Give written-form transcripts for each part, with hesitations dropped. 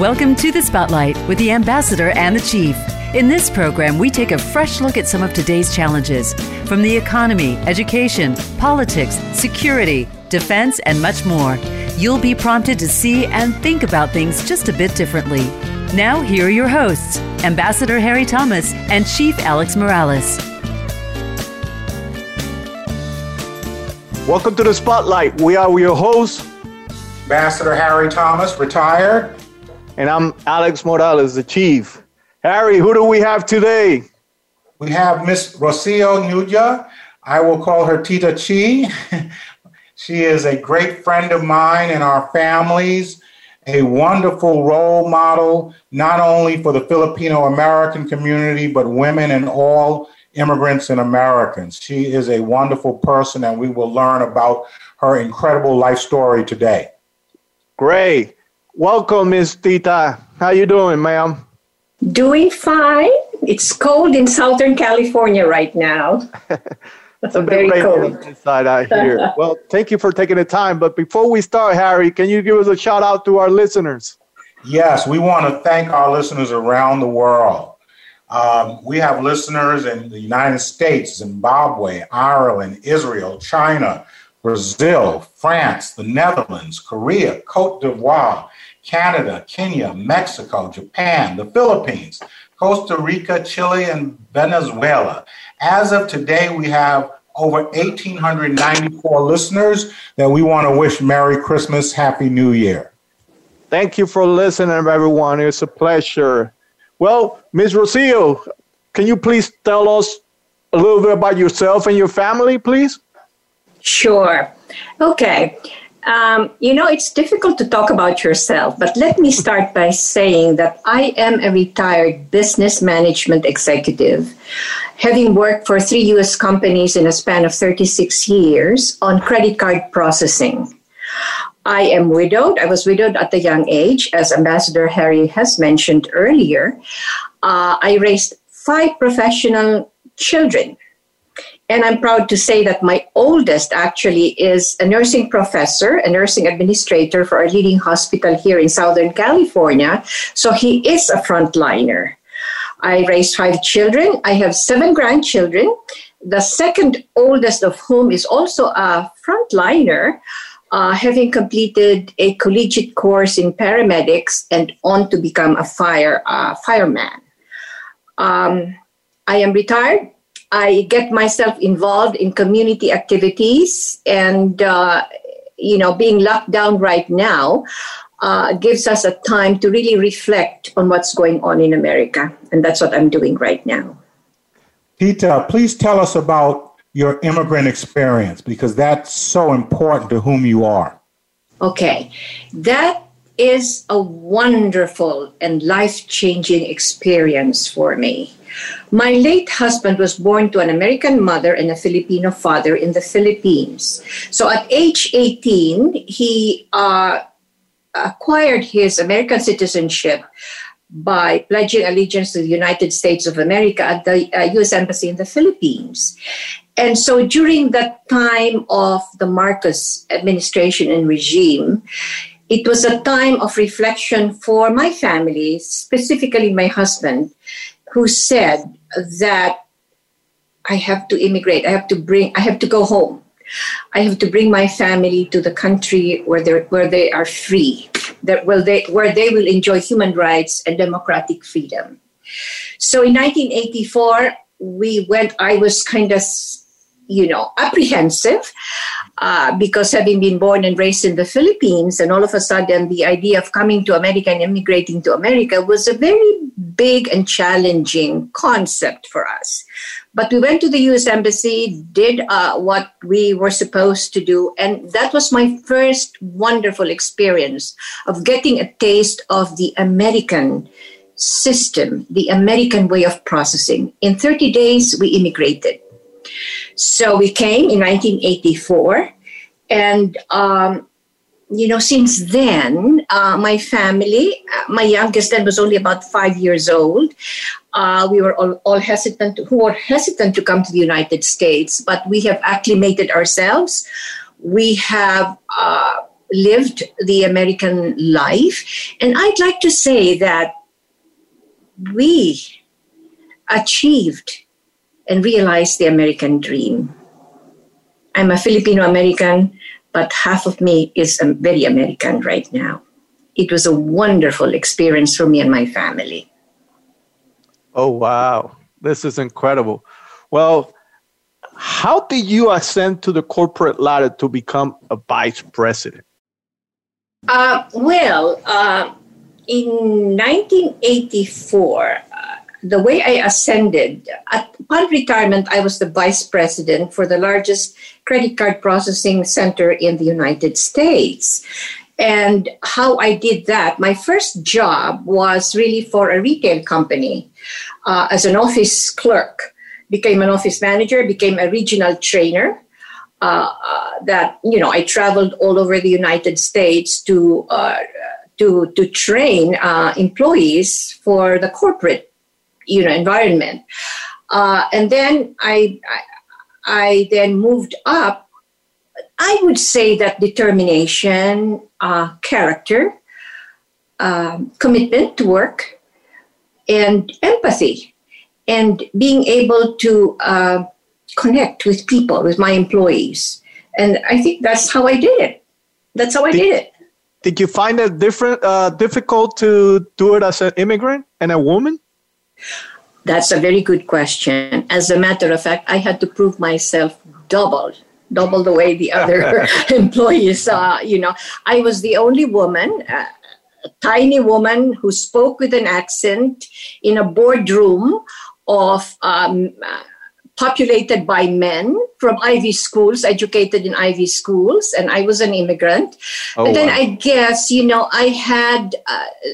Welcome to The Spotlight with the Ambassador and the Chief. In this program, we take a fresh look at some of today's challenges, from the economy, education, politics, security, defense, and much more. You'll be prompted to see and think about things just a bit differently. Now, here are your hosts, Ambassador Harry Thomas and Chief Alex Morales. Welcome to The Spotlight. We are your hosts, Ambassador Harry Thomas, retired. And I'm Alex Morales, the Chief. Harry, who do we have today? We have Miss Rocio Nuyda. I will call her Tita Chi. She is a great friend of mine and our families, a wonderful role model, not only for the Filipino American community, but women and all immigrants and Americans. She is a wonderful person, and we will learn about her incredible life story today. Great. Welcome, Miss Tita. How you doing, ma'am? Doing fine. It's cold in Southern California right now. It's a bit very cold inside out here. Well, thank you for taking the time. But before we start, Harry, can you give us a shout out to our listeners? Yes, we want to thank our listeners around the world. We have listeners in the United States, Zimbabwe, Ireland, Israel, China, Brazil, France, the Netherlands, Korea, Cote d'Ivoire, Canada, Kenya, Mexico, Japan, the Philippines, Costa Rica, Chile, and Venezuela. As of today, we have over 1,894 listeners that we want to wish Merry Christmas, Happy New Year. Thank you for listening, everyone. It's a pleasure. Well, Ms. Rocio, can you please tell us a little bit about yourself and your family, please? Sure. Okay. It's difficult to talk about yourself, but let me start by saying that I am a retired business management executive, having worked for 3 U.S. companies in a span of 36 years on credit card processing. I am widowed. I was widowed at a young age, as Ambassador Harry has mentioned earlier. I raised 5 professional children. And I'm proud to say that my oldest actually is a nursing professor, a nursing administrator for a leading hospital here in Southern California. So he is a frontliner. I raised 5 children. I have 7 grandchildren, the second oldest of whom is also a frontliner, having completed a collegiate course in paramedics and on to become a fireman. I am retired. I get myself involved in community activities and, being locked down right now gives us a time to really reflect on what's going on in America. And that's what I'm doing right now. Tita, please tell us about your immigrant experience, because that's so important to whom you are. Okay. That is a wonderful and life-changing experience for me. My late husband was born to an American mother and a Filipino father in the Philippines. So at age 18, he acquired his American citizenship by pledging allegiance to the United States of America at the U.S. Embassy in the Philippines. And so during that time of the Marcos administration and regime, it was a time of reflection for my family, specifically my husband, who said that I have to immigrate, I have to go home. I have to bring my family to the country where they are free, where they will enjoy human rights and democratic freedom. So in 1984, I was kind of, apprehensive because having been born and raised in the Philippines, and all of a sudden the idea of coming to America and immigrating to America was a very big and challenging concept for us. But we went to the U.S. Embassy, did what we were supposed to do, and that was my first wonderful experience of getting a taste of the American system, the American way of processing. In 30 days, we immigrated. So we came in 1984, and, since then, my family, my youngest then was only about 5 years old. We were all hesitant to come to the United States, but we have acclimated ourselves. We have lived the American life. And I'd like to say that we achieved and realized the American dream. I'm a Filipino American, but half of me is very American right now. It was a wonderful experience for me and my family. Oh, wow. This is incredible. Well, how did you ascend to the corporate ladder to become a vice president? In 1984, the way I ascended, at upon retirement, I was the vice president for the largest credit card processing center in the United States. And how I did that, my first job was really for a retail company as an office clerk. Became an office manager, became a regional trainer. I traveled all over the United States to train employees for the corporate, environment. And then I then moved up. I would say that determination, character, commitment to work, and empathy, and being able to connect with people, with my employees. And I think that's how I did it. Did you find it difficult to do it as an immigrant and a woman? That's a very good question. As a matter of fact, I had to prove myself double the way the other employees. I was the only woman, a tiny woman who spoke with an accent in a boardroom of populated by men from Ivy schools, educated in Ivy schools, and I was an immigrant. And then I guess, I had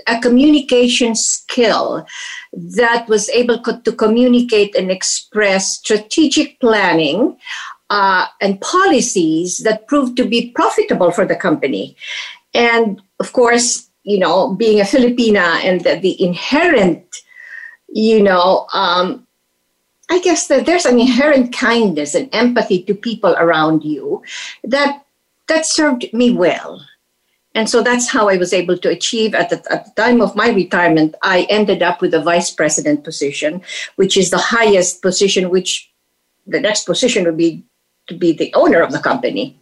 a communication skill that was able to communicate and express strategic planning and policies that proved to be profitable for the company. And of course, being a Filipina and the inherent, I guess that there's an inherent kindness and empathy to people around you that served me well. And so that's how I was able to achieve. At the time of my retirement, I ended up with a vice president position, which is the highest position, which the next position would be to be the owner of the company.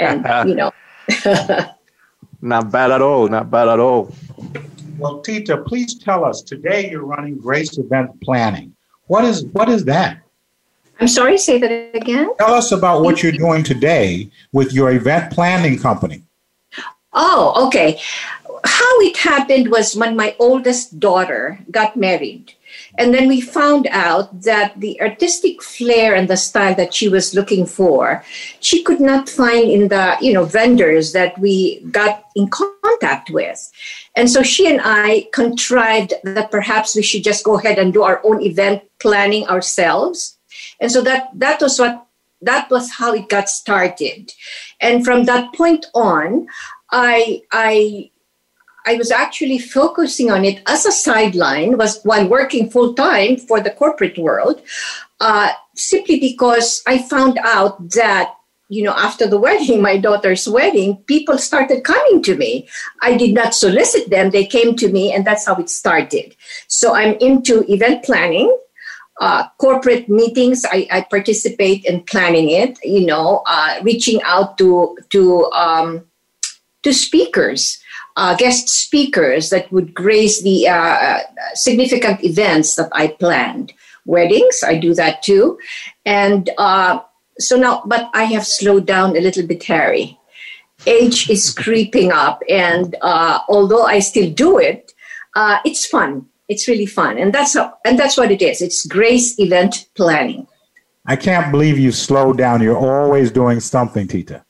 And, Not bad at all. Well, Tita, please tell us. Today you're running Grace Event Planning. What is that? I'm sorry, say that again. Tell us about what you're doing today with your event planning company. Oh, okay. How it happened was when my oldest daughter got married. And then we found out that the artistic flair and the style that she was looking for, she could not find in the, vendors that we got in contact with. And so she and I contrived that perhaps we should just go ahead and do our own event planning ourselves. And so that was how it got started. And from that point on, I was actually focusing on it as a sideline, was while working full-time for the corporate world, simply because I found out that, after the wedding, my daughter's wedding, people started coming to me. I did not solicit them. They came to me, and that's how it started. So I'm into event planning, corporate meetings. I participate in planning it, reaching out to speakers. Guest speakers that would grace the significant events that I planned. Weddings, I do that too. And so now, but I have slowed down a little bit, Harry. Age is creeping up. And although I still do it, it's fun. It's really fun. And that's what it is. It's Grace Event Planning. I can't believe you slowed down. You're always doing something, Tita.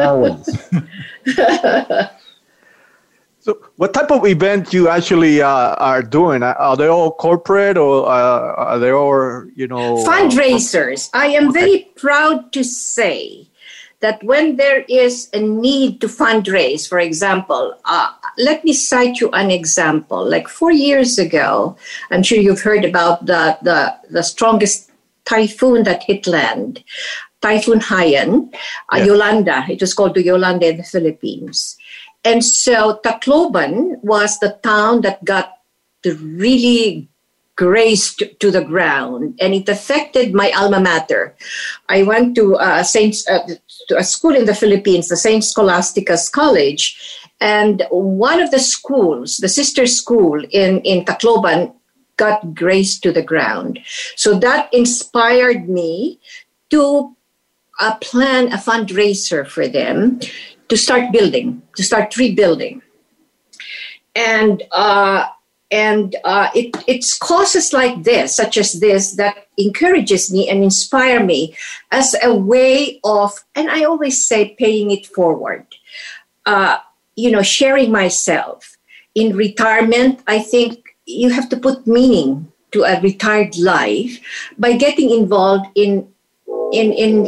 Always. So what type of event you actually are doing? Are they all corporate or are they all, Fundraisers. I am very proud to say that when there is a need to fundraise, for example, let me cite you an example. Like 4 years ago, I'm sure you've heard about the strongest typhoon that hit land. Typhoon Haiyan, Yolanda. It was called the Yolanda in the Philippines. And so Tacloban was the town that got really grazed to the ground, and it affected my alma mater. I went to a school in the Philippines, the Saint Scholastica's College, and one of the schools, the sister school in Tacloban, got grazed to the ground. So that inspired me to plan a fundraiser for them to start rebuilding. And it's causes like this, such as this, that encourages me and inspire me as a way of, and I always say, paying it forward. Sharing myself. In retirement, I think you have to put meaning to a retired life by getting involved in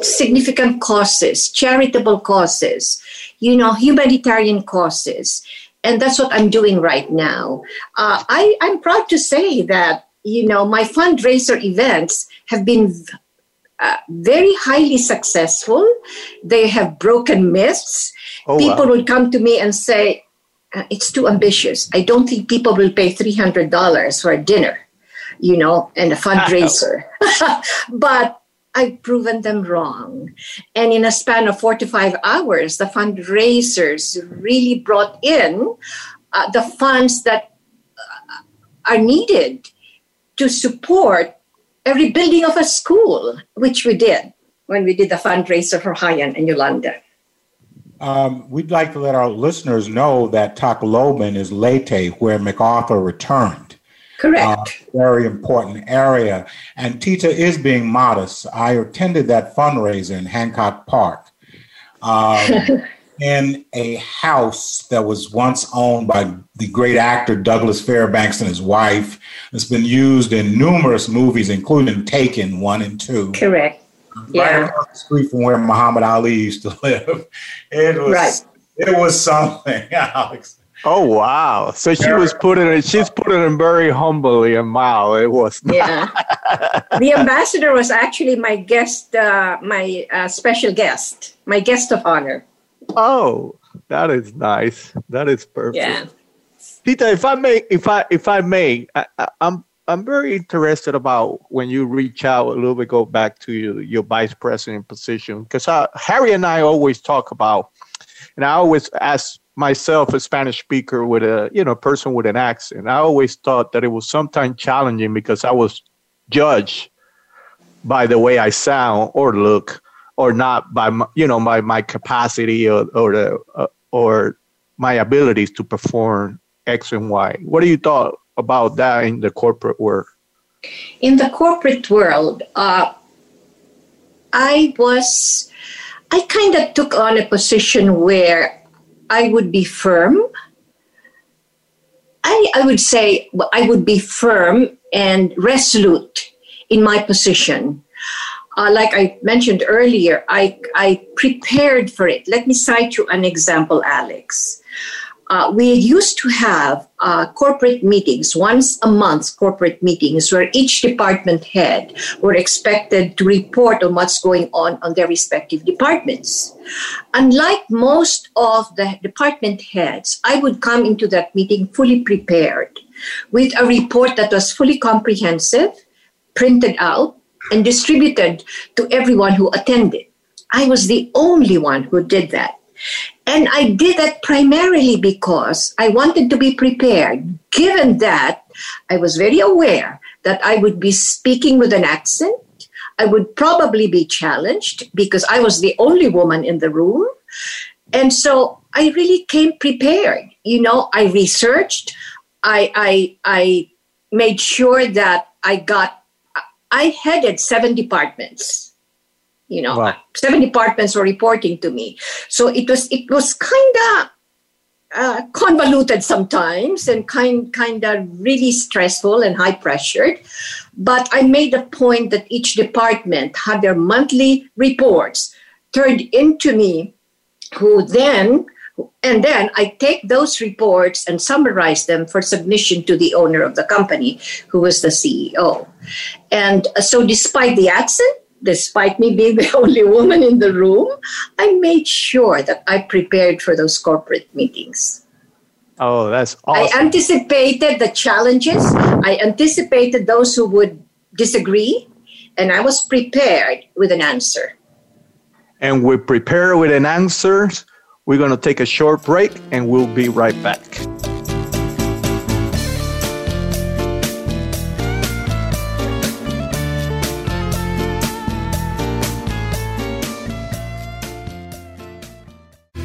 significant causes, charitable causes, humanitarian causes. And that's what I'm doing right now. I'm proud to say that, my fundraiser events have been very highly successful. They have broken myths. People would come to me and say, it's too ambitious. I don't think people will pay $300 for a dinner, and a fundraiser. But I've proven them wrong. And in a span of 4 to 5 hours, the fundraisers really brought in the funds that are needed to support a rebuilding of a school, which we did when we did the fundraiser for Haiyan and Yolanda. We'd like to let our listeners know that Tacloban is Leyte, where MacArthur returned. Correct. Very important area. And Tita is being modest. I attended that fundraiser in Hancock Park in a house that was once owned by the great actor Douglas Fairbanks and his wife. It's been used in numerous movies, including Taken 1 and 2. Correct. Right across the street from where Muhammad Ali used to live. It was something, Alex. Oh, wow. So she was put in very humbly and mild. It was not. Yeah. The ambassador was actually my guest, my special guest, my guest of honor. Oh, that is nice. That is perfect. Yeah. Tita, if I may, I'm very interested about when you reach out a little bit, go back to your vice president position, because Harry and I always talk about, and I always ask myself, a Spanish speaker with a person with an accent, I always thought that it was sometimes challenging because I was judged by the way I sound or look, or not by my capacity or my abilities to perform X and Y. What do you thought about that in the corporate world? In the corporate world, I kind of took on a position where I would be firm. I would say I would be firm and resolute in my position. Like I mentioned earlier, I prepared for it. Let me cite you an example, Alex. We used to have corporate meetings, once a month corporate meetings, where each department head were expected to report on what's going on their respective departments. Unlike most of the department heads, I would come into that meeting fully prepared with a report that was fully comprehensive, printed out, and distributed to everyone who attended. I was the only one who did that. And I did that primarily because I wanted to be prepared, given that I was very aware that I would be speaking with an accent. I would probably be challenged because I was the only woman in the room. And so I really came prepared. I researched. I made sure that I headed 7 departments. 7 departments were reporting to me. So it was kind of convoluted sometimes and kind of really stressful and high pressured. But I made a point that each department had their monthly reports turned into me, and then I take those reports and summarize them for submission to the owner of the company, who was the CEO. And so despite the accent, despite me being the only woman in the room, I made sure that I prepared for those corporate meetings. Oh, that's awesome. I anticipated the challenges. I anticipated those who would disagree. And I was prepared with an answer. And we prepare with an answer. We're going to take a short break and we'll be right back.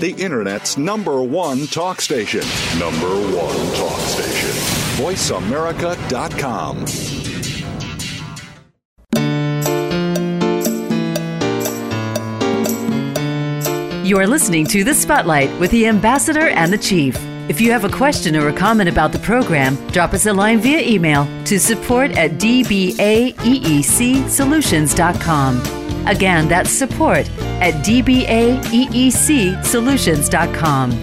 The Internet's #1 talk station. #1 talk station. VoiceAmerica.com. You are listening to The Spotlight with the Ambassador and the Chief. If you have a question or a comment about the program, drop us a line via email to support@dbaeecsolutions.com. Again, that's support@dbaeecsolutions.com.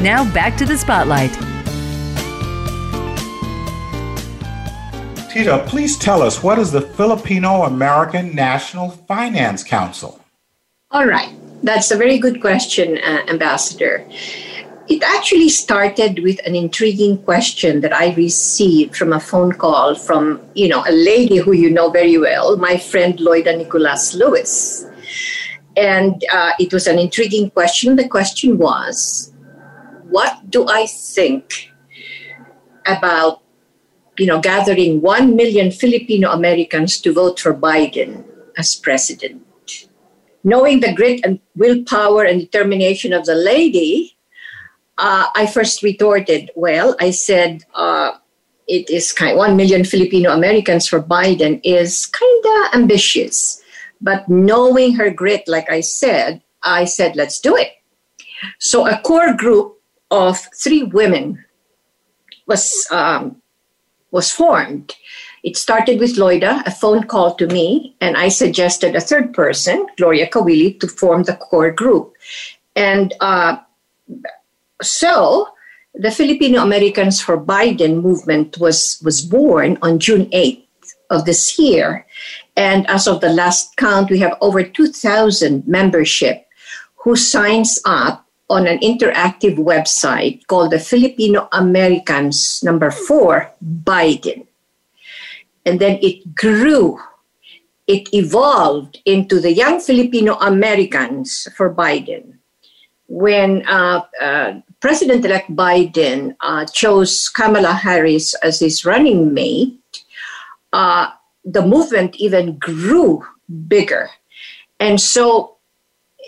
Now back to The Spotlight. Tita, please tell us, what is the Filipino American National Finance Council? All right. That's a very good question, Ambassador. It actually started with an intriguing question that I received from a phone call from, a lady who you know very well, my friend Loida Nicolas Lewis. And it was an intriguing question. The question was, what do I think about, gathering 1 million Filipino Americans to vote for Biden as president? Knowing the grit and willpower and determination of the lady, I first retorted, I said, it is 1 million Filipino Americans for Biden is kind of ambitious. But knowing her grit, like I said, let's do it. So a core group of 3 women was formed. It started with Loida, a phone call to me, and I suggested a third person, Gloria Kawili, to form the core group. And so the Filipino Americans for Biden movement was born on June 8th of this year. And as of the last count, we have over 2,000 membership who signs up on an interactive website called the Filipino Americans #4 Biden. And then it grew. It evolved into the Young Filipino Americans for Biden. When President-elect Biden chose Kamala Harris as his running mate, the movement even grew bigger. And so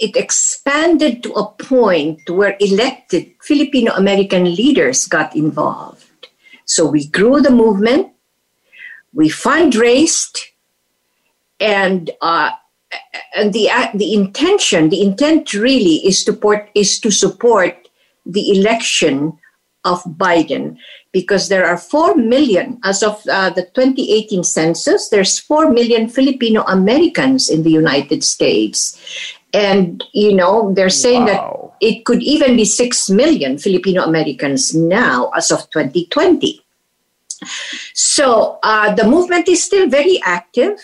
it expanded to a point where elected Filipino-American leaders got involved. So we grew the movement, we fundraised, and the intent really is to support the election of Biden, because there are 4 million, as of the 2018 census, there's 4 million Filipino Americans in the United States. And, they're saying that it could even be 6 million Filipino Americans now as of 2020. So the movement is still very active.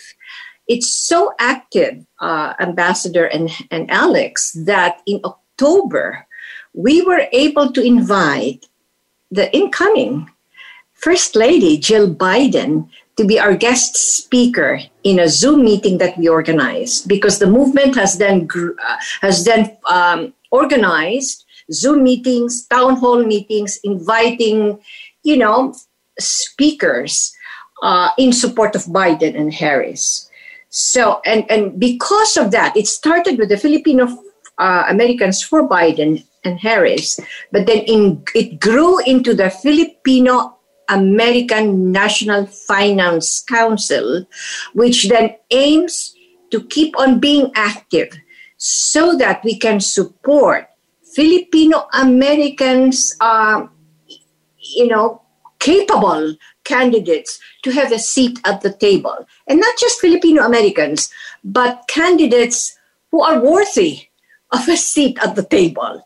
It's so active, Ambassador and Alex, that in October, we were able to invite the incoming First Lady, Jill Biden, to be our guest speaker in a Zoom meeting that we organized, because the movement has then organized Zoom meetings, town hall meetings, inviting, speakers in support of Biden and Harris. So, and because of that, it started with the Filipino Americans for Biden and Harris, but then it grew into the Filipino American National Finance Council, which then aims to keep on being active so that we can support Filipino Americans, capable candidates to have a seat at the table. And not just Filipino Americans, but candidates who are worthy of a seat at the table,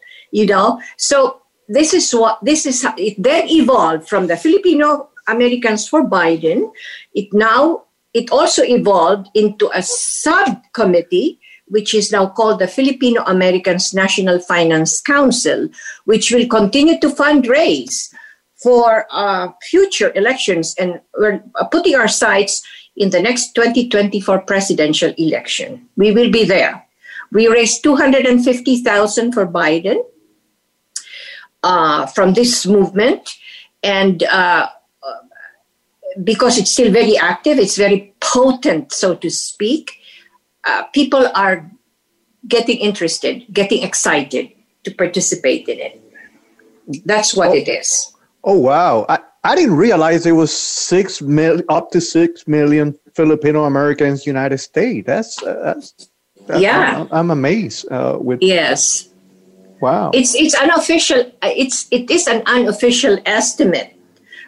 So it then evolved from the Filipino Americans for Biden. It also evolved into a subcommittee, which is now called the Filipino Americans National Finance Council, which will continue to fundraise for future elections. And we're putting our sights in the next 2024 presidential election. We will be there. We raised $250,000 for Biden. From this movement, and because it's still very active, it's very potent, so to speak, people are getting interested, getting excited to participate in it. That's what it is. Oh, wow. I didn't realize there was up to 6 million Filipino Americans in the United States. That's yeah. I'm amazed with. Yes. Wow. It's unofficial. It is an unofficial estimate,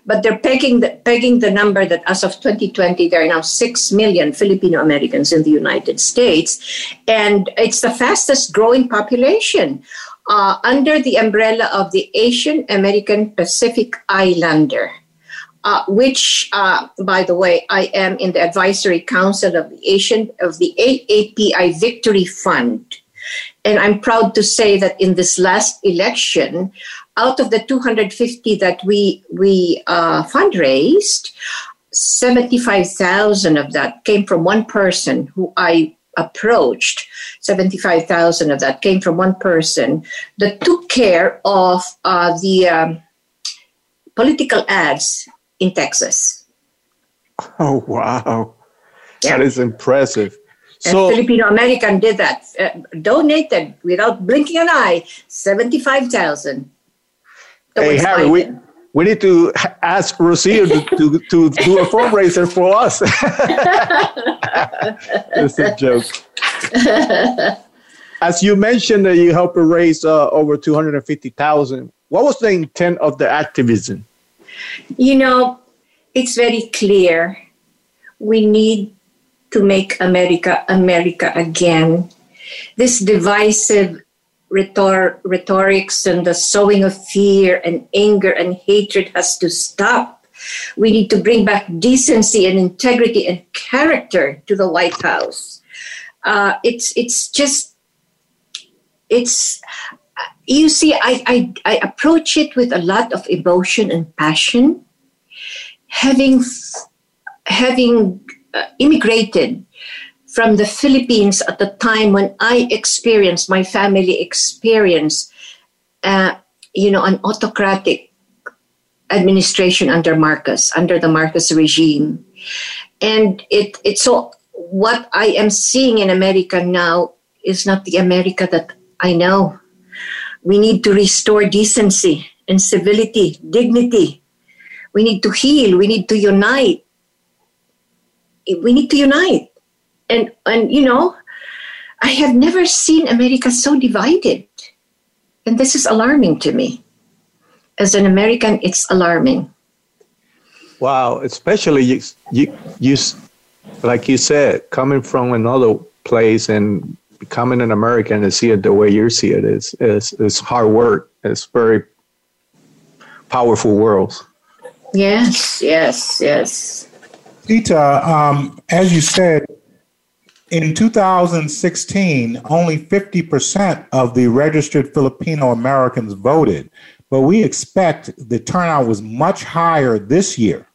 but they're pegging the number that as of 2020 there are now 6 million Filipino Americans in the United States, and it's the fastest growing population under the umbrella of the Asian American Pacific Islander, which, by the way, I am in the advisory council of the AAPI Victory Fund. And I'm proud to say that in this last election, out of the 250 that we fundraised, 75,000 of that came from one person who I approached. 75,000 of that came from one person that took care of the political ads in Texas. Oh, wow. Yeah. That is impressive. And so, Filipino American did that, donated without blinking an eye, $75,000. Hey, Harry, we need to ask Rocio to do a fundraiser for us. It's a joke. As you mentioned that you helped raise over $250,000, what was the intent of the activism? It's very clear. We need to make America, America again. This divisive rhetorics and the sowing of fear and anger and hatred has to stop. We need to bring back decency and integrity and character to the White House. I approach it with a lot of emotion and passion. Having immigrated from the Philippines at the time when my family experienced an autocratic administration under the Marcos regime. And so what I am seeing in America now is not the America that I know. We need to restore decency and civility, dignity. We need to heal. We need to unite. And I have never seen America so divided. And this is alarming to me. As an American, it's alarming. Wow, especially you like you said, coming from another place and becoming an American and see it the way you see it is hard work. It's very powerful words. Yes. Tita, as you said, in 2016, only 50% of the registered Filipino Americans voted. But we expect the turnout was much higher this year.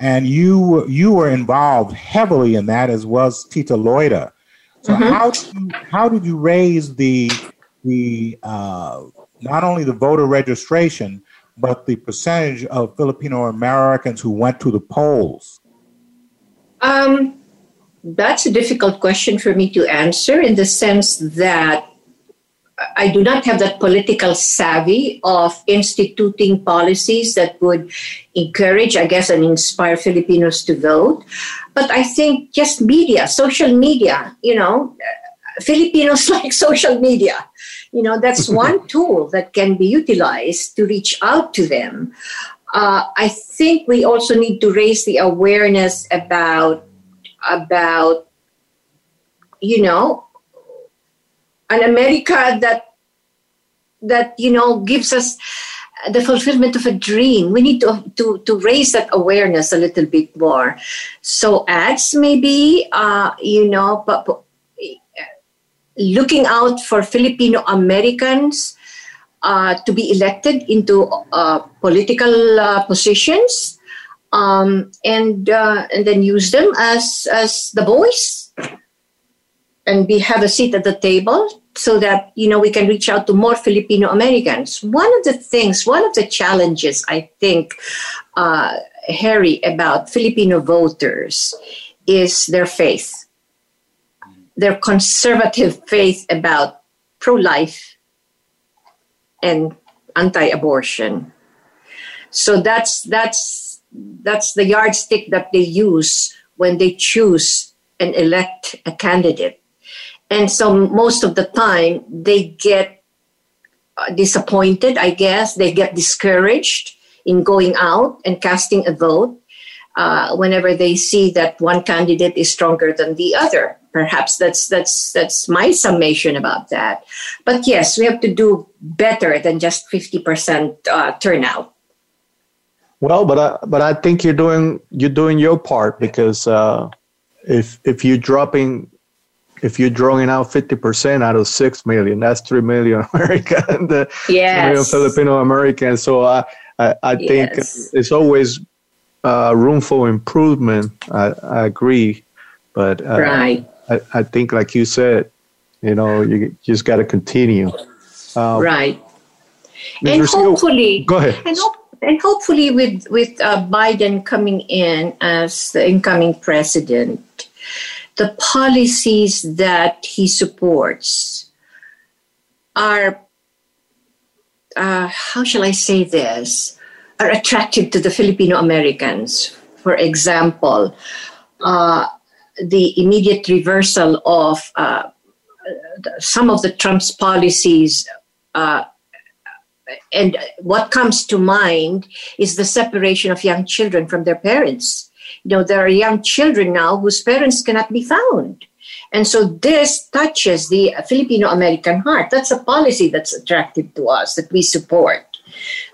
And you were involved heavily in that, as was Tita Loida. So how did you raise the not only the voter registration, but the percentage of Filipino Americans who went to the polls? That's a difficult question for me to answer, in the sense that I do not have that political savvy of instituting policies that would encourage, I guess, and inspire Filipinos to vote. But I think just media, social media, Filipinos like social media. That's one tool that can be utilized to reach out to them. I think we also need to raise the awareness about an America that gives us the fulfillment of a dream. We need to raise that awareness a little bit more. So ads maybe, but looking out for Filipino Americans to be elected into political positions, and then use them as the voice. And we have a seat at the table so that, we can reach out to more Filipino Americans. One of the challenges, I think, Harry, about Filipino voters is their faith, their conservative faith about pro-life and anti-abortion. So that's the yardstick that they use when they choose and elect a candidate. And so most of the time, they get disappointed, I guess. They get discouraged in going out and casting a vote whenever they see that one candidate is stronger than the other. Perhaps that's my summation about that. But yes, we have to do better than just 50% turnout. Well, but I think you're doing your part, because if you're drawing out 50% out of 6 million, that's 3 million American, Filipino Americans. So I think it's always room for improvement. I agree, but right. I think, like you said, you just got to continue. Right. And hopefully, go ahead. And hopefully, with Biden coming in as the incoming president, the policies that he supports are, how shall I say this, are attractive to the Filipino Americans. For example, the immediate reversal of some of the Trump's policies, and what comes to mind is the separation of young children from their parents. There are young children now whose parents cannot be found. And so this touches the Filipino-American heart. That's a policy that's attractive to us, that we support.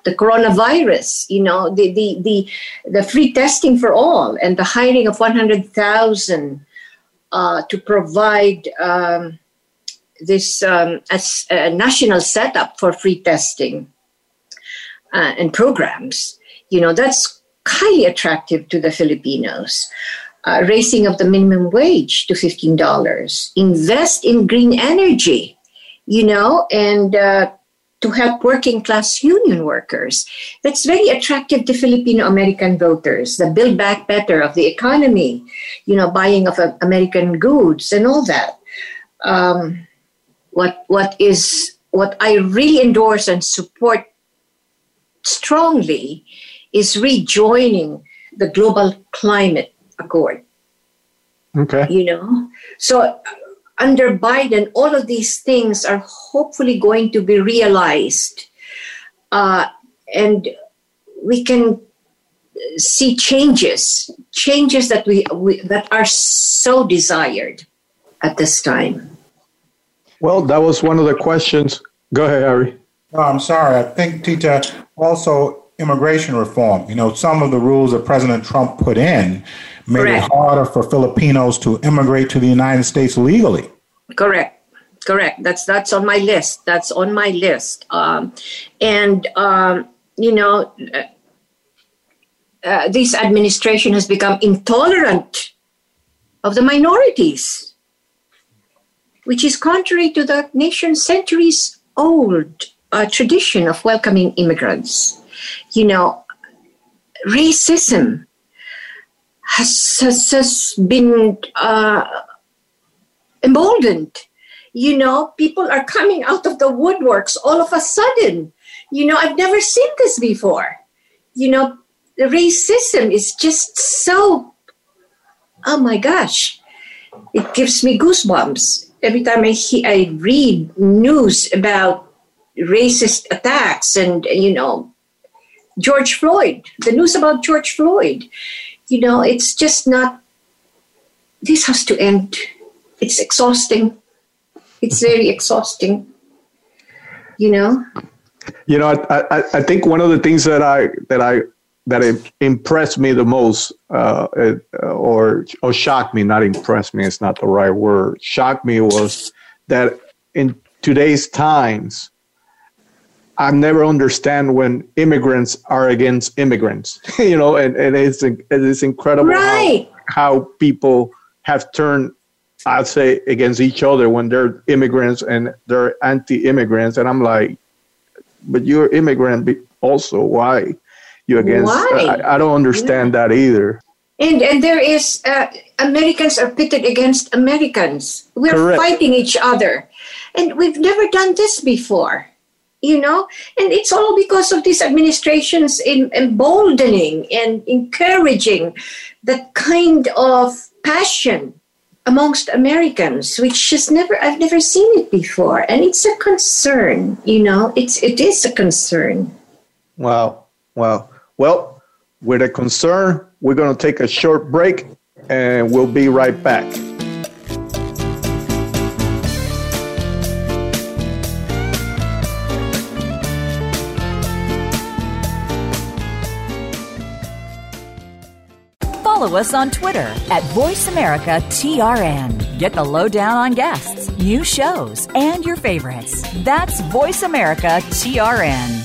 The coronavirus, the free testing for all, and the hiring of 100,000 to provide this as a national setup for free testing and programs, that's highly attractive to the Filipinos. Raising of the minimum wage to $15. Invest in green energy, and to help working class union workers. That's very attractive to Filipino American voters. The Build Back Better of the economy, buying of American goods and all that. What I really endorse and support strongly is rejoining the Global Climate Accord. Okay. So under Biden, all of these things are hopefully going to be realized, and we can see changes that we that are so desired at this time. Well, that was one of the questions. Go ahead, Harry. No, I'm sorry. I think, Tita, also immigration reform. Some of the rules that President Trump put in made it harder for Filipinos to immigrate to the United States legally. Correct. Correct. That's on my list. That's on my list. This administration has become intolerant of the minorities, which is contrary to the nation's centuries-old tradition of welcoming immigrants. You know, racism has been emboldened. You know, people are coming out of the woodworks all of a sudden. You know, I've never seen this before. You know, the racism is just so, oh my gosh, it gives me goosebumps. Every time I read news about racist attacks and, you know, George Floyd, the news about George Floyd, you know, it's just not, this has to end. It's exhausting. It's very exhausting, you know? You know, I think one of the things that impressed me the most, or shocked me, not impressed me, it's not the right word, shocked me was that in today's times, I never understand when immigrants are against immigrants, you know, and it's incredible right. how people have turned, I'd say, against each other when they're immigrants and they're anti-immigrants. And I'm like, but you're immigrant also, why? You against? Why? I don't understand that either. And there is Americans are pitted against Americans. We're Correct. Fighting each other, and we've never done this before, you know. And it's all because of these administrations in emboldening and encouraging that kind of passion amongst Americans, which is I've never seen it before, and it's a concern, you know. It is a concern. Wow. Well, with a concern, we're going to take a short break and we'll be right back. Follow us on Twitter @VoiceAmericaTRN. Get the lowdown on guests, new shows, and your favorites. That's VoiceAmericaTRN.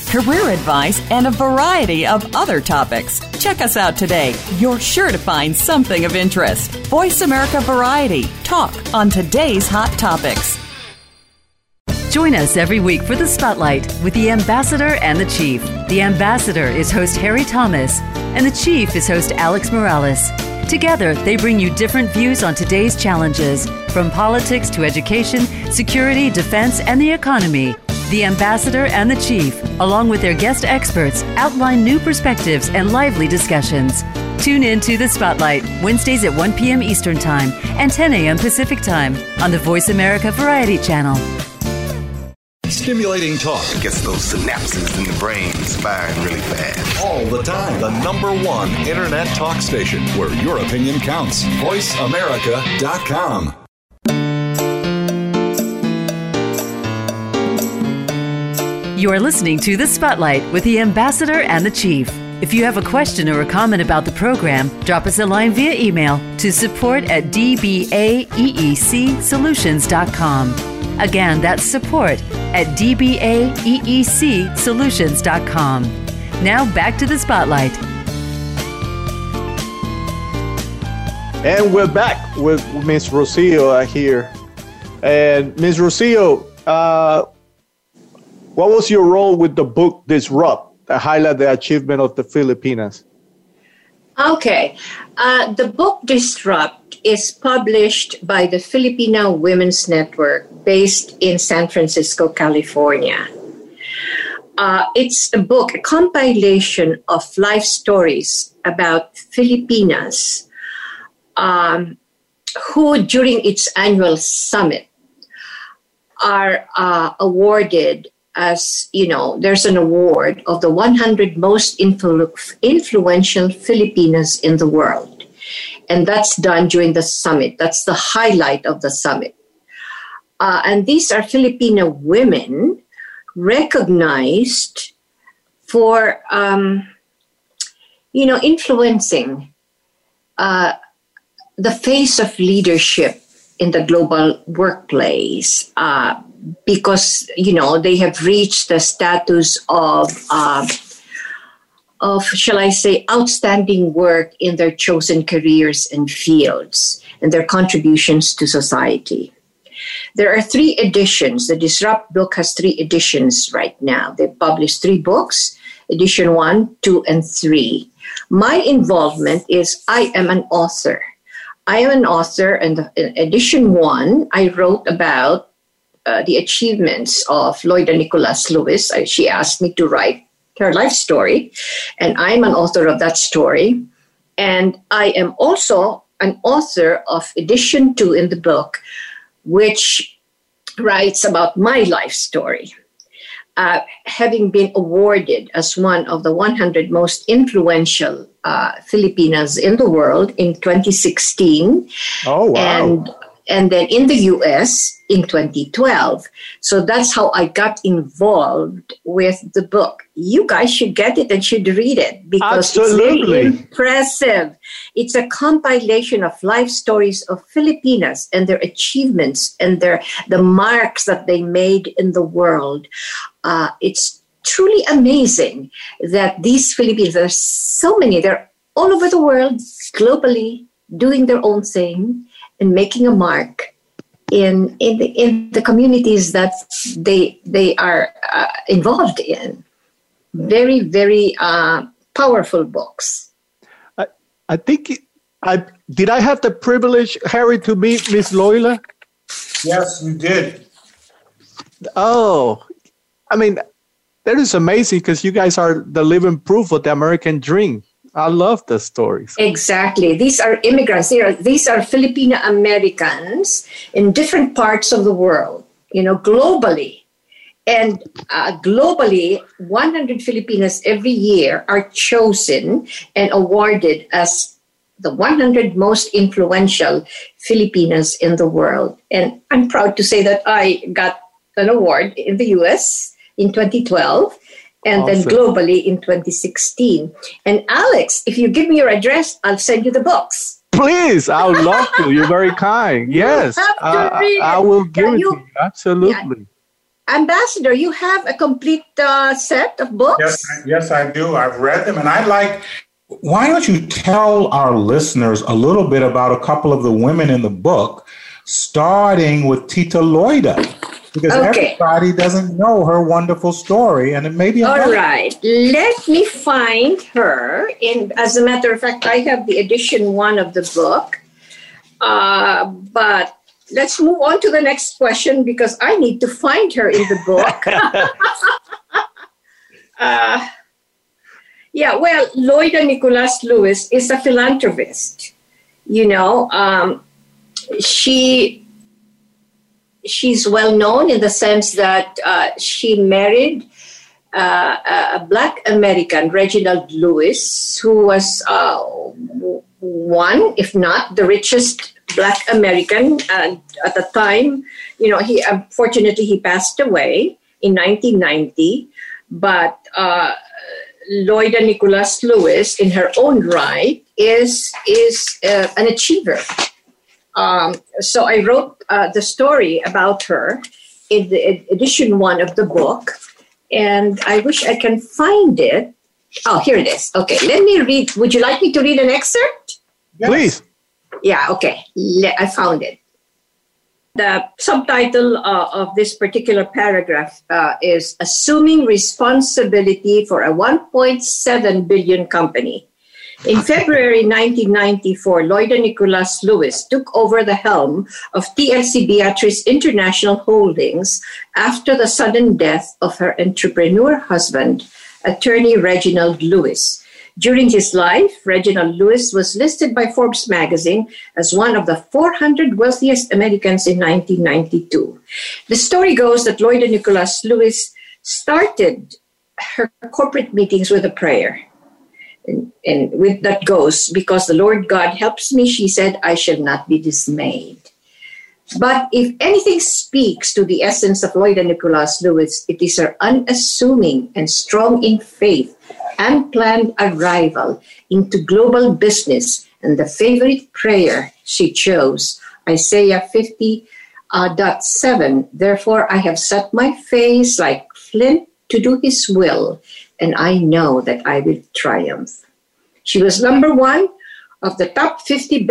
career advice, and a variety of other topics. Check us out today. You're sure to find something of interest. Voice America Variety. Talk on today's hot topics. Join us every week for The Spotlight with the Ambassador and the Chief. The Ambassador is host Harry Thomas, and the Chief is host Alex Morales. Together, they bring you different views on today's challenges, from politics to education, security, defense, and the economy. The Ambassador and the Chief, along with their guest experts, outline new perspectives and lively discussions. Tune in to The Spotlight, Wednesdays at 1 p.m. Eastern Time and 10 a.m. Pacific Time on the Voice America Variety Channel. Stimulating talk. It gets those synapses in the brain firing really fast. All the time. The number one Internet talk station where your opinion counts. VoiceAmerica.com. You are listening to The Spotlight with the Ambassador and the Chief. If you have a question or a comment about the program, drop us a line via email to support@dbaeecsolutions.com. Again, that's support@dbaeecsolutions.com. Now back to The Spotlight. And we're back with Ms. Rocio here. And Ms. Rocio, what was your role with the book Disrupt, that highlights the achievement of the Filipinas? Okay. The book Disrupt is published by the Filipina Women's Network based in San Francisco, California. It's a book, a compilation of life stories about Filipinas who, during its annual summit, are awarded as you know, there's an award of the 100 most influential Filipinas in the world. And that's done during the summit. That's the highlight of the summit. And these are Filipino women recognized for, influencing the face of leadership in the global workplace, because, you know, they have reached the status of, shall I say, outstanding work in their chosen careers and fields and their contributions to society. There are three editions. The Disrupt book has three editions right now. They've published three books, edition 1, 2, and 3. My involvement is I am an author. I am an author, and in edition 1, I wrote about the achievements of Loida Nicolas Lewis. She asked me to write her life story, and I'm an author of that story. And I am also an author of edition 2 in the book, which writes about my life story. Having been awarded as one of the 100 most influential Filipinas in the world in 2016. Oh, wow. And then in the U.S. in 2012. So that's how I got involved with the book. You guys should get it and should read it because It's very impressive. It's a compilation of life stories of Filipinas and their achievements and the marks that they made in the world. It's truly amazing that these Filipinas, there's so many, they're all over the world, globally, doing their own thing and making a mark in the communities that they are involved in. Very, very powerful books. I think did I have the privilege, Harry, to meet Miss Loida? Yes, you did. Oh, I mean, that is amazing because you guys are the living proof of the American dream. I love the stories. Exactly. These are immigrants. These are Filipino Americans in different parts of the world, you know, globally. And globally, 100 Filipinas every year are chosen and awarded as the 100 most influential Filipinas in the world. And I'm proud to say that I got an award in the U.S. in 2012. And awesome. Then globally in 2016. And Alex, if you give me your address, I'll send you the books. Please, I would love to. You're very kind. Yes, I will give it to you. Absolutely. Yeah. Ambassador, you have a complete set of books? Yes, I do. I've read them. And why don't you tell our listeners a little bit about a couple of the women in the book, starting with Tita Loida. Because everybody doesn't know her wonderful story, and it may be all right. Let me find her. And as a matter of fact, I have the edition 1 of the book. But let's move on to the next question because I need to find her in the book. Loida Nicolas Lewis is a philanthropist. You know, She's well known in the sense that she married a Black American, Reginald Lewis, who was one, if not the richest Black American at the time. You know, he unfortunately he passed away in 1990. But Loida Nicolas Lewis, in her own right, is an achiever. So I wrote the story about her in the edition 1 of the book, and I wish I can find it. Oh, here it is. Okay, let me read. Would you like me to read an excerpt? Yes. Please. Yeah, okay. I found it. The subtitle of this particular paragraph is Assuming Responsibility for a 1.7 billion company. In February 1994, Loida Nicolas Lewis took over the helm of TLC Beatrice International Holdings after the sudden death of her entrepreneur husband, attorney Reginald Lewis. During his life, Reginald Lewis was listed by Forbes magazine as one of the 400 wealthiest Americans in 1992. The story goes that Loida Nicolas Lewis started her corporate meetings with a prayer. And with that goes, because the Lord God helps me, she said, I shall not be dismayed. But if anything speaks to the essence of Loida Nicolas Lewis, it is her unassuming and strong in faith, unplanned arrival into global business, and the favorite prayer she chose, Isaiah 50:7, therefore I have set my face like flint to do his will, and I know that I will triumph. She was number one of the top 50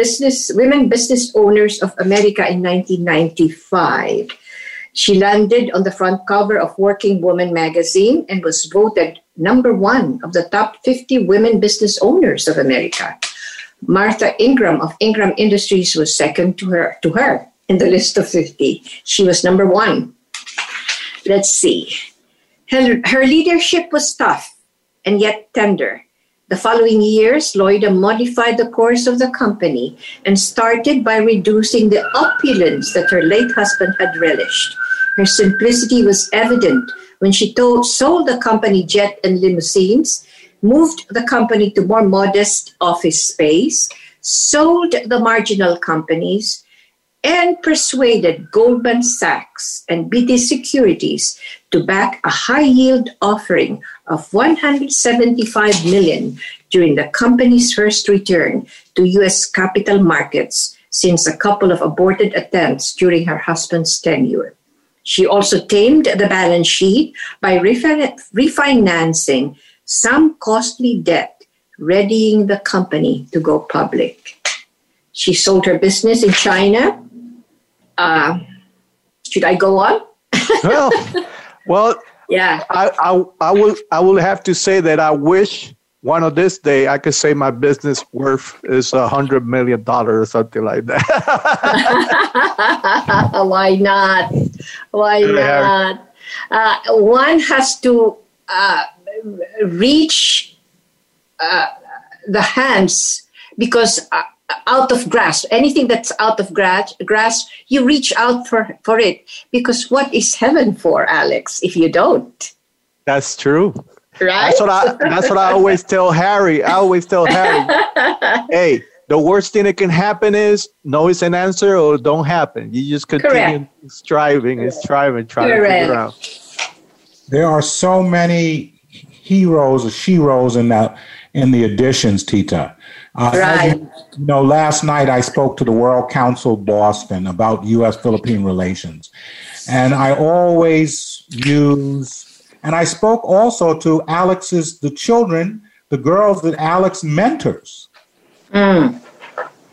women business owners of America in 1995. She landed on the front cover of Working Woman magazine and was voted number one of the top 50 women business owners of America. Martha Ingram of Ingram Industries was second to her in the list of 50. She was number one. Let's see. Her leadership was tough and yet tender. The following years, Loida modified the course of the company and started by reducing the opulence that her late husband had relished. Her simplicity was evident when she sold the company jet and limousines, moved the company to more modest office space, sold the marginal companies, and persuaded Goldman Sachs and BT Securities to back a high-yield offering of $175 million during the company's first return to U.S. capital markets since a couple of aborted attempts during her husband's tenure. She also tamed the balance sheet by refinancing some costly debt, readying the company to go public. She sold her business in China. Should I go on? Well, yeah. I will have to say that I wish one of this day I could say my business worth is $100 million or something like that. Why not? Why not? One has to reach the hands, because out of grasp, anything that's out of grasp, you reach out for it, because what is heaven for, Alex, if you don't? That's true. Right? That's what I always tell Harry. Hey, the worst thing that can happen is no is an answer or don't happen. You just continue striving, to figure out. There are so many heroes or sheroes in the editions, Tita. Right. You know, last night I spoke to the World Council Boston about U.S.-Philippine relations, and I always use, and I spoke also to the girls that Alex mentors. Mm.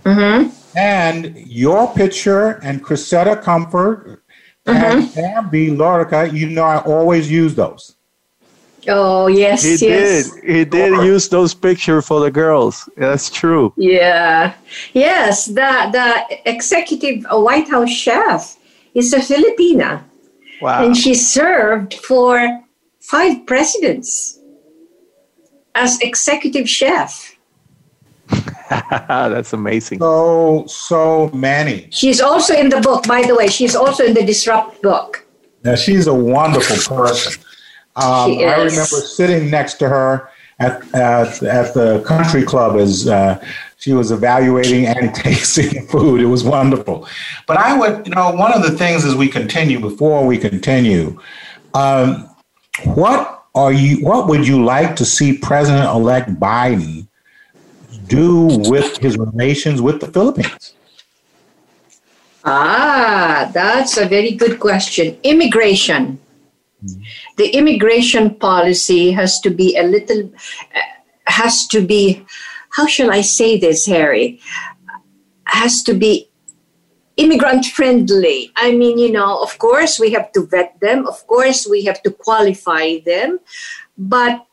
Mm-hmm. And your picture and Crisetta Comfort and Bambi Lorica, you know, I always use those. Oh, yes, He did use those pictures for the girls. That's true. Yeah. Yes, the executive White House chef is a Filipina. Wow. And she served for 5 presidents as executive chef. That's amazing. So many. She's also in the book, by the way. She's also in the Disrupt book. Now, she's a wonderful person. I remember sitting next to her at the country club as she was evaluating and tasting food. It was wonderful. But I would, one of the things before we continue, what would you like to see President-elect Biden do with his relations with the Philippines? That's a very good question. Immigration. The immigration policy has to be how shall I say this, Harry? Has to be immigrant friendly. I mean, of course we have to vet them. Of course we have to qualify them. But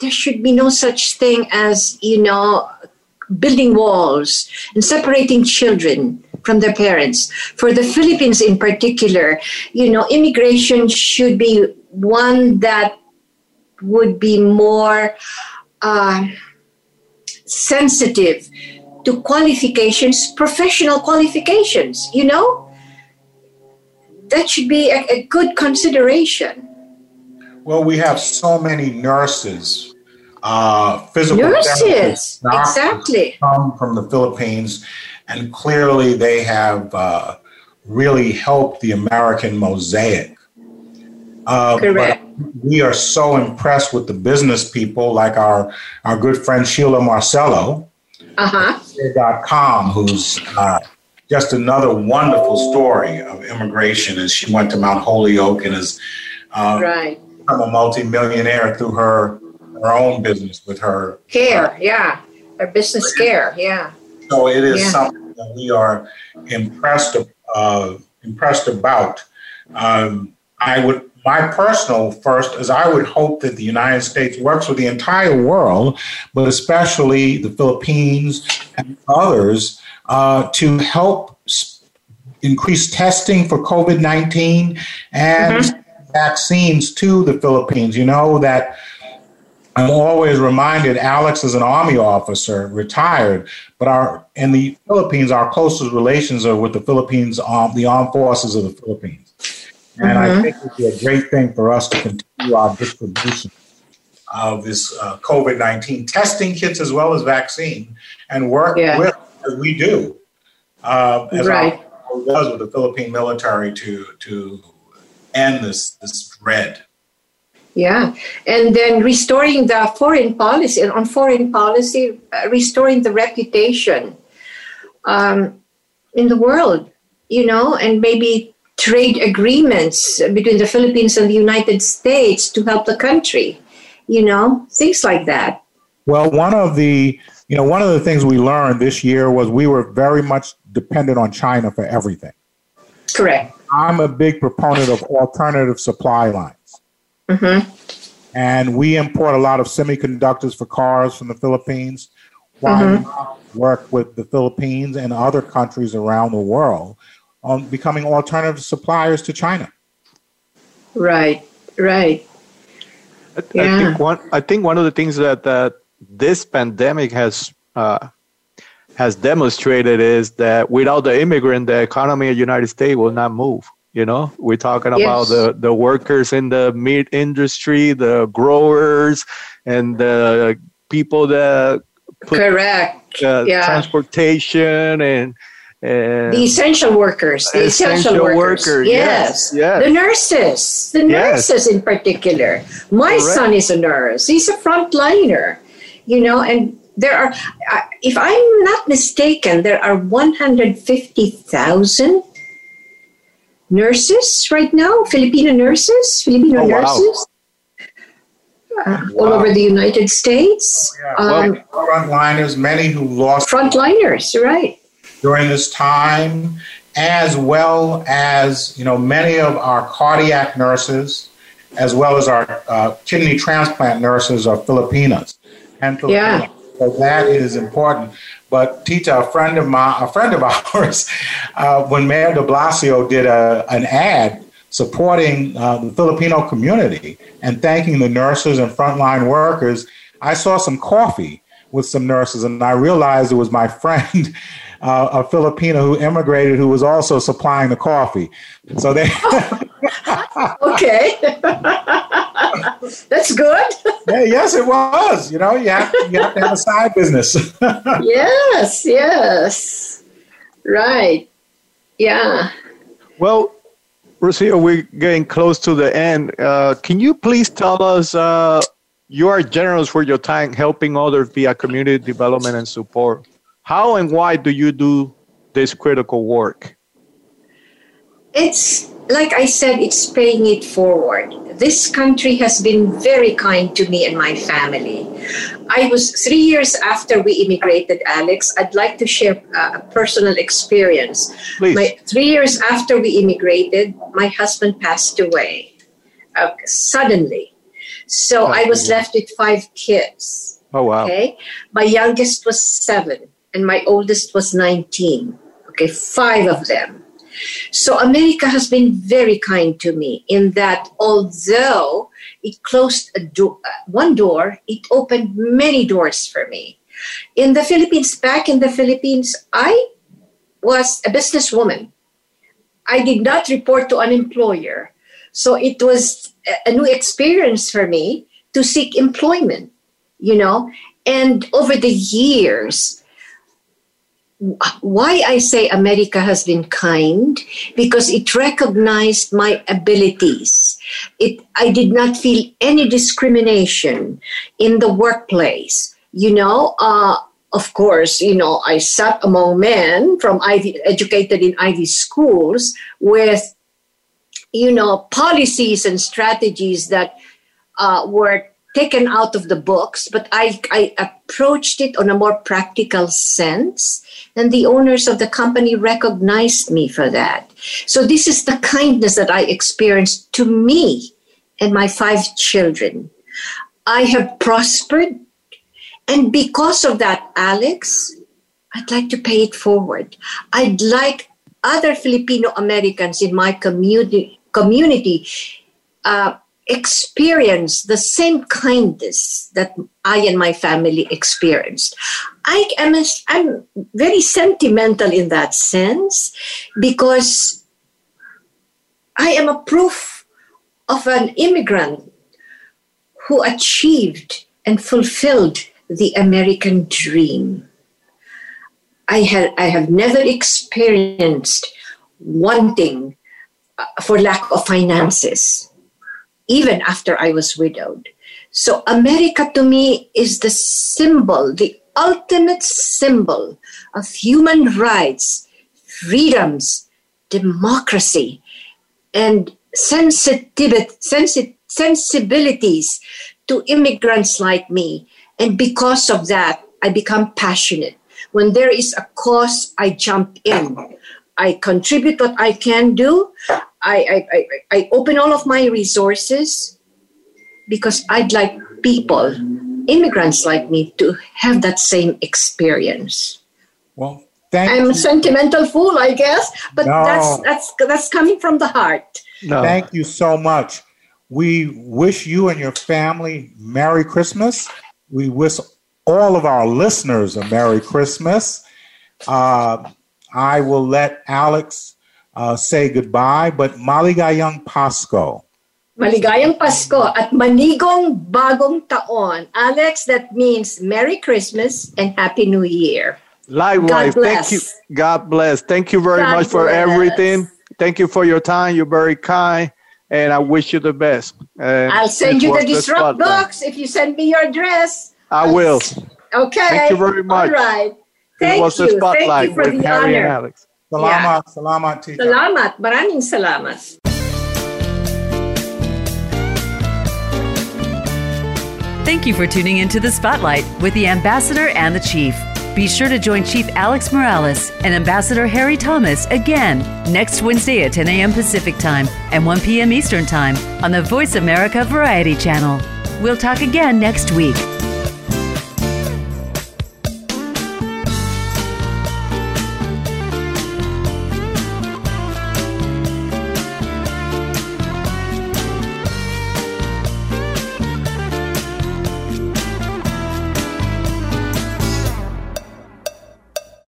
there should be no such thing as, building walls and separating children from their parents. For the Philippines in particular, immigration should be one that would be more sensitive to qualifications, professional qualifications, That should be a good consideration. Well, we have so many nurses, physical nurses, exactly, come from the Philippines, and clearly they have really helped the American mosaic. Correct. We are so impressed with the business people, like our good friend Sheila Marcello, .com, who's just another wonderful story of immigration. And she went to Mount Holyoke and has become a multimillionaire through her own business with her care. Her business care. So it is something that we are impressed about. My personal first is I would hope that the United States works with the entire world, but especially the Philippines and others, to help increase testing for COVID-19 and vaccines to the Philippines. You know that I'm always reminded Alex is an Army officer, retired, but in the Philippines, our closest relations are with the Philippines, the Armed Forces of the Philippines. And I think it would be a great thing for us to continue our distribution of this COVID-19 testing kits as well as vaccine, and work with, as we do, as our does with the Philippine military, to end this spread. Yeah, and then restoring the foreign policy, and on foreign policy, restoring the reputation in the world, and maybe trade agreements between the Philippines and the United States to help the country, things like that. Well, one of the things we learned this year was we were very much dependent on China for everything. Correct. I'm a big proponent of alternative supply lines. And we import a lot of semiconductors for cars from the Philippines. Why not work with the Philippines and other countries around the world on becoming alternative suppliers to China? Right. I think one of the things that this pandemic has demonstrated is that without the immigrant, the economy of the United States will not move. We're talking about the workers in the meat industry, the growers, and the people that put transportation and the essential workers. Yes. Yes. The nurses in particular. My son is a nurse. He's a frontliner, and there are, if I'm not mistaken, there are 150,000 nurses right now, Filipino nurses. All over the United States. Frontliners, many who lost. Frontliners, right. During this time, as well as, many of our cardiac nurses, as well as our kidney transplant nurses are Filipinas. So that is important. But Tita, a friend of ours, when Mayor de Blasio did an ad supporting the Filipino community and thanking the nurses and frontline workers, I saw some coffee with some nurses, and I realized it was my friend, a Filipina who immigrated, who was also supplying the coffee. So they... Okay. That's good. Yes, it was. You have to have a side business. Yes. Right. Yeah. Well, Rocio, we're getting close to the end. Can you please tell us, you are generous for your time helping others via community development and support. How and why do you do this critical work? It's, like I said, it's paying it forward. This country has been very kind to me and my family. I was 3 years after we immigrated, Alex. I'd like to share a personal experience. Please. 3 years after we immigrated, my husband passed away suddenly. So I was left with 5 kids. Oh, wow. Okay? My youngest was 7. And my oldest was 19, 5 of them. So America has been very kind to me in that although it closed one door, it opened many doors for me. Back in the Philippines, I was a businesswoman. I did not report to an employer. So it was a new experience for me to seek employment, you know. And over the years, why I say America has been kind, because it recognized my abilities. I did not feel any discrimination in the workplace, you know. Of course, you know, I sat among men from Ivy, educated in Ivy schools with, you know, policies and strategies that were taken out of the books, but I approached it on a more practical sense, and the owners of the company recognized me for that. So this is the kindness that I experienced to me and my 5 children. I have prospered, and because of that, Alex, I'd like to pay it forward. I'd like other Filipino Americans in my community experience the same kindness that I and my family experienced. I'm very sentimental in that sense, because I am a proof of an immigrant who achieved and fulfilled the American dream. I have never experienced wanting for lack of finances, even after I was widowed. So America to me is the symbol, the ultimate symbol of human rights, freedoms, democracy, and sensibilities to immigrants like me. And because of that, I become passionate. When there is a cause, I jump in. I contribute what I can do. I open all of my resources, because I'd like people, immigrants like me, to have that same experience. Well, I'm a sentimental fool, I guess, but no. That's coming from the heart. No. Thank you so much. We wish you and your family Merry Christmas. We wish all of our listeners a Merry Christmas. I will let Alex say goodbye, but Maligayang Pasko. Maligayang Pasko at manigong bagong taon. Alex, that means Merry Christmas and Happy New Year. Likewise. God bless. Thank you. God bless. Thank you very much for everything. Thank you for your time. You're very kind. And I wish you the best. I'll send you the Disrupt box if you send me your address. I will. Okay. Thank you very much. All right. Thank you. The Spotlight. Thank you for with the Harry honor. And Alex. Salamat. Yeah. Salamat, Tita. Salamat. Maraming salamat. Thank you for tuning into The Spotlight with the Ambassador and the Chief. Be sure to join Chief Alex Morales and Ambassador Harry Thomas again next Wednesday at 10 a.m. Pacific Time and 1 p.m. Eastern Time on the Voice America Variety Channel. We'll talk again next week.